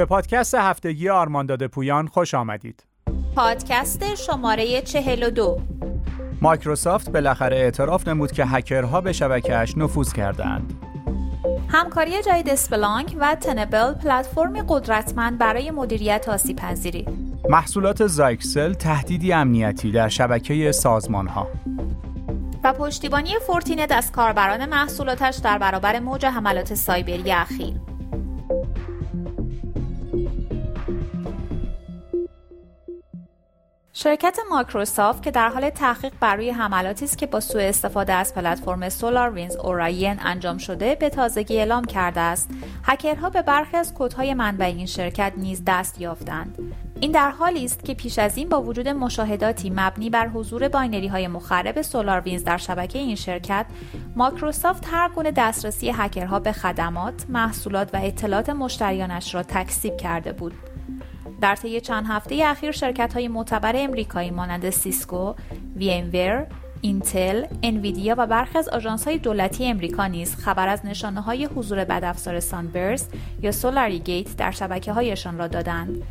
به پادکست هفتگی آرمانداده پویان خوش آمدید. پادکست شماره 42. مایکروسافت بالاخره اعتراف نمود که هکرها به شبکه‌اش نفوذ کردند. همکاری جدید اسپلانک و تنبل پلتفرمی قدرتمند برای مدیریت آسیب‌پذیری. محصولات زایکسل تهدیدی امنیتی در شبکه سازمان‌ها. و پشتیبانی فورتینت از کاربران محصولاتش در برابر موج حملات سایبری اخیر. شرکت مایکروسافت که در حال تحقیق بر روی حملاتی است که با سوء استفاده از پلتفرم SolarWinds Orion انجام شده، به تازگی اعلام کرده است هکرها به برخی از کدهای منبع این شرکت نیز دست یافتند. این در حالی است که پیش از این با وجود مشاهداتی مبنی بر حضور باینری‌های مخرب SolarWinds در شبکه این شرکت، مایکروسافت هر گونه دسترسی هکرها به خدمات، محصولات و اطلاعات مشتریانش را تکذیب کرده بود. در طی چند هفته اخیر شرکت‌های معتبر آمریکایی مانند سیسکو، وی ام ویر، اینتل، انویدیا و برخی از آژانس‌های دولتی آمریکا نیز خبر از نشانه‌های حضور بدافزار سانبرست یا سولارگیت در شبکه‌هایشان را دادند.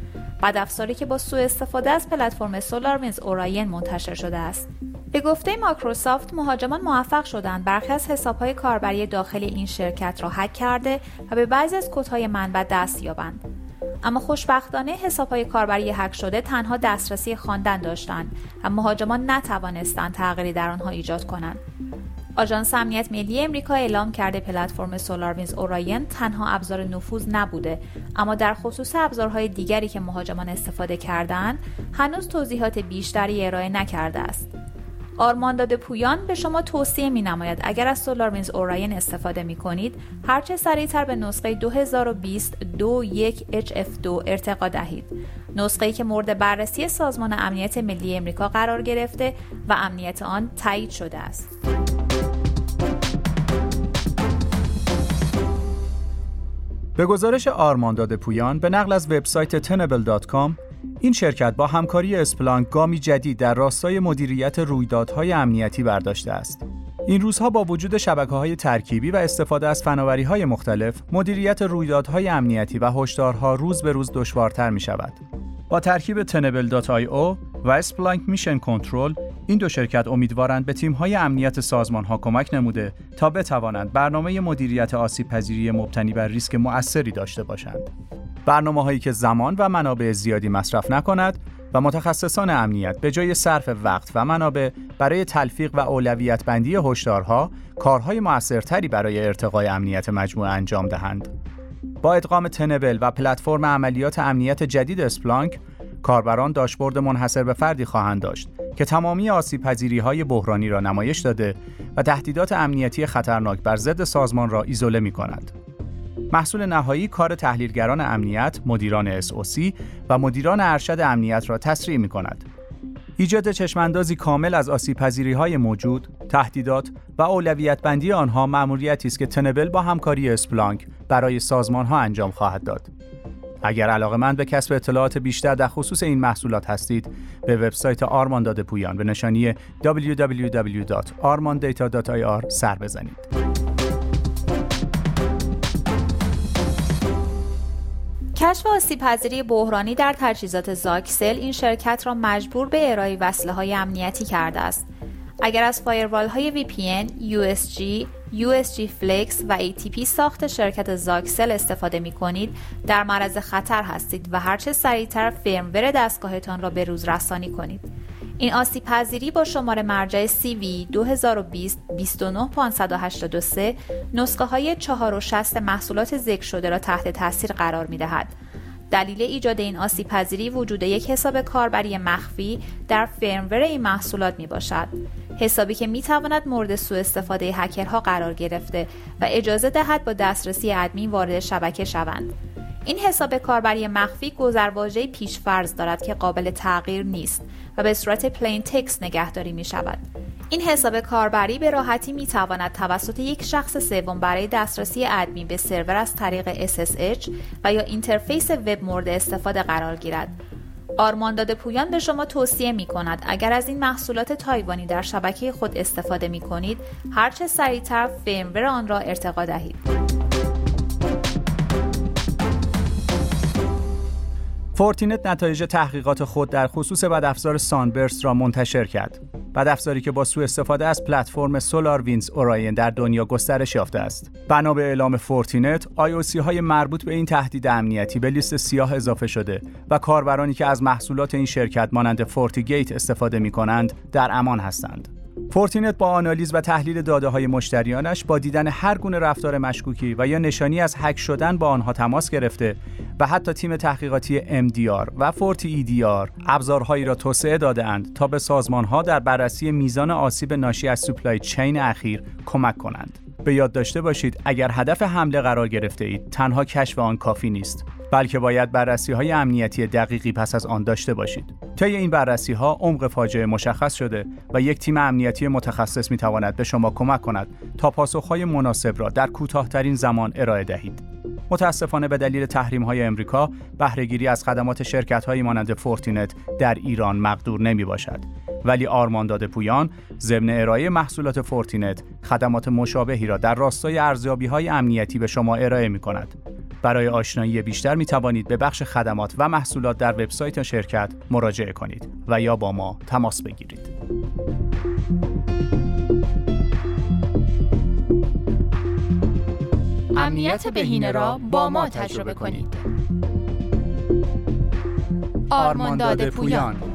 بدافزاری که با سوء استفاده از پلتفرم SolarWinds Orion منتشر شده است. به گفته مایکروسافت، مهاجمان موفق شدند برخی از حساب‌های کاربری داخلی این شرکت را هک کرده و به بعضی از کدهای منبع دست یابند. اما خوشبختانه حساب‌های کاربری هک شده تنها دسترسی خواندن داشتند و مهاجمان نتوانستند تغییری در آنها ایجاد کنند. آژانس امنیت ملی آمریکا اعلام کرده پلتفرم SolarWinds Orion تنها ابزار نفوذ نبوده، اما در خصوص ابزارهای دیگری که مهاجمان استفاده کردند، هنوز توضیحات بیشتری ارائه نکرده است. آرمانداد پویان به شما توصیه می‌نماید اگر از SolarWinds Orion استفاده می‌کنید، هر چه سریعتر به نسخه 2020-21HF2 ارتقا دهید. نسخه‌ای که مورد بررسی سازمان امنیت ملی آمریکا قرار گرفته و امنیت آن تایید شده است. به گزارش آرمانداد پویان به نقل از وبسایت Tenable.com، این شرکت با همکاری اسپلانک گامی جدید در راستای مدیریت رویدادهای امنیتی برداشته است. این روزها با وجود شبکه‌های ترکیبی و استفاده از فناوری‌های مختلف، مدیریت رویدادهای امنیتی و هشدارها روز به روز دشوارتر می‌شود. با ترکیب Tenable.io و اسپلانک میشن کنترل، این دو شرکت امیدوارند به تیم‌های امنیت سازمان‌ها کمک نموده تا بتوانند برنامه مدیریت آسیب‌پذیری مبتنی بر ریسک مؤثری داشته باشند. برنامه‌هایی که زمان و منابع زیادی مصرف نکند و متخصصان امنیت به جای صرف وقت و منابع برای تلفیق و اولویت بندی هشدارها، کارهای مؤثرتری برای ارتقای امنیت مجموعه انجام دهند. با ادغام تنبل و پلتفرم عملیات امنیت جدید اسپلانک، کاربران داشبورد منحصر به فردی خواهند داشت که تمامی آسیب‌پذیری‌های بحرانی را نمایش داده و تهدیدات امنیتی خطرناک بر ضد سازمان را ایزوله می‌کند. محصول نهایی کار تحلیلگران امنیت، مدیران SOC و مدیران ارشد امنیت را تسریع می‌کند. ایجاد چشم‌اندازی کامل از آسیب‌پذیری‌های موجود، تهدیدات و اولویت‌بندی آنها مأموریتی است که تنبل با همکاری اسپلانک برای سازمان‌ها انجام خواهد داد. اگر علاقه‌مند به کسب اطلاعات بیشتر در خصوص این محصولات هستید، به وبسایت آرمانداد پویان به نشانی www.armandata.ir سر بزنید. کشف آسیب‌پذیری بحرانی در تجهیزات زاکسل این شرکت را مجبور به ارائه وصله‌های امنیتی کرده است. اگر از فایروال‌های VPN، USG، USG Flex و ATP ساخت شرکت زاکسل استفاده می‌کنید، در معرض خطر هستید و هرچه سریعتر فرم‌ور دستگاهتان را به روز رسانی کنید. این آسیب‌پذیری با شماره مرجع CVE-2020-29583 نسخه‌های 4 و 60 محصولات ذکر شده را تحت تاثیر قرار می‌دهد. دلیل ایجاد این آسیب‌پذیری وجود یک حساب کاربری مخفی در فرم‌ور این محصولات می‌باشد. حسابی که می‌تواند مورد سوء استفاده هکرها قرار گرفته و اجازه دهد با دسترسی ادمین وارد شبکه شوند. این حساب کاربری مخفی گذرواژه پیش‌فرض دارد که قابل تغییر نیست و به صورت پلین تکست نگهداری می شود. این حساب کاربری به راحتی می تواند توسط یک شخص سوم برای دسترسی ادمین به سرور از طریق SSH و یا اینترفیس وب مورد استفاده قرار گیرد. آرمانداد پویان به شما توصیه می کند اگر از این محصولات تایوانی در شبکه خود استفاده می کنید، هرچه سریعتر فرم‌ور آن را ارتقا دهید. فورتینت نتایج تحقیقات خود در خصوص بدافزار سانبرست را منتشر کرد. بدافزاری که با سوء استفاده از پلتفرم SolarWinds Orion در دنیا گسترش یافته است. بنا به اعلام فورتینت، IOC های مربوط به این تهدید امنیتی به لیست سیاه اضافه شده و کاربرانی که از محصولات این شرکت مانند فورتیگیت استفاده می‌کنند در امان هستند. فورتینت با آنالیز و تحلیل داده‌های مشتریانش با دیدن هر گونه رفتار مشکوکی و یا نشانی از هک شدن با آنها تماس گرفته و حتی تیم تحقیقاتی MDR و فورتی EDR ابزارهایی را توسعه داده‌اند تا به سازمان‌ها در بررسی میزان آسیب ناشی از سوپلای چین اخیر کمک کنند. به یاد داشته باشید اگر هدف حمله قرار گرفته اید تنها کشف آن کافی نیست، بلکه باید بررسی‌های امنیتی دقیقی پس از آن داشته باشید. طی این بررسی‌ها عمق فاجعه مشخص شده و یک تیم امنیتی متخصص می‌تواند به شما کمک کند تا پاسخ‌های مناسب را در کوتاه‌ترین زمان ارائه دهید. متأسفانه به دلیل تحریم‌های آمریکا، بهره‌گیری از خدمات شرکت‌هایی مانند فورتینت در ایران مقدور نمی‌باشد. ولی آرمانداد پویان ضمن ارائه محصولات فورتینت خدمات مشابهی را در راستای ارزیابی‌های امنیتی به شما ارائه می‌کند. برای آشنایی بیشتر می توانید به بخش خدمات و محصولات در وبسایت شرکت مراجعه کنید و یا با ما تماس بگیرید. امنیت بهینه را با ما تجربه کنید. آرمانداد پویان.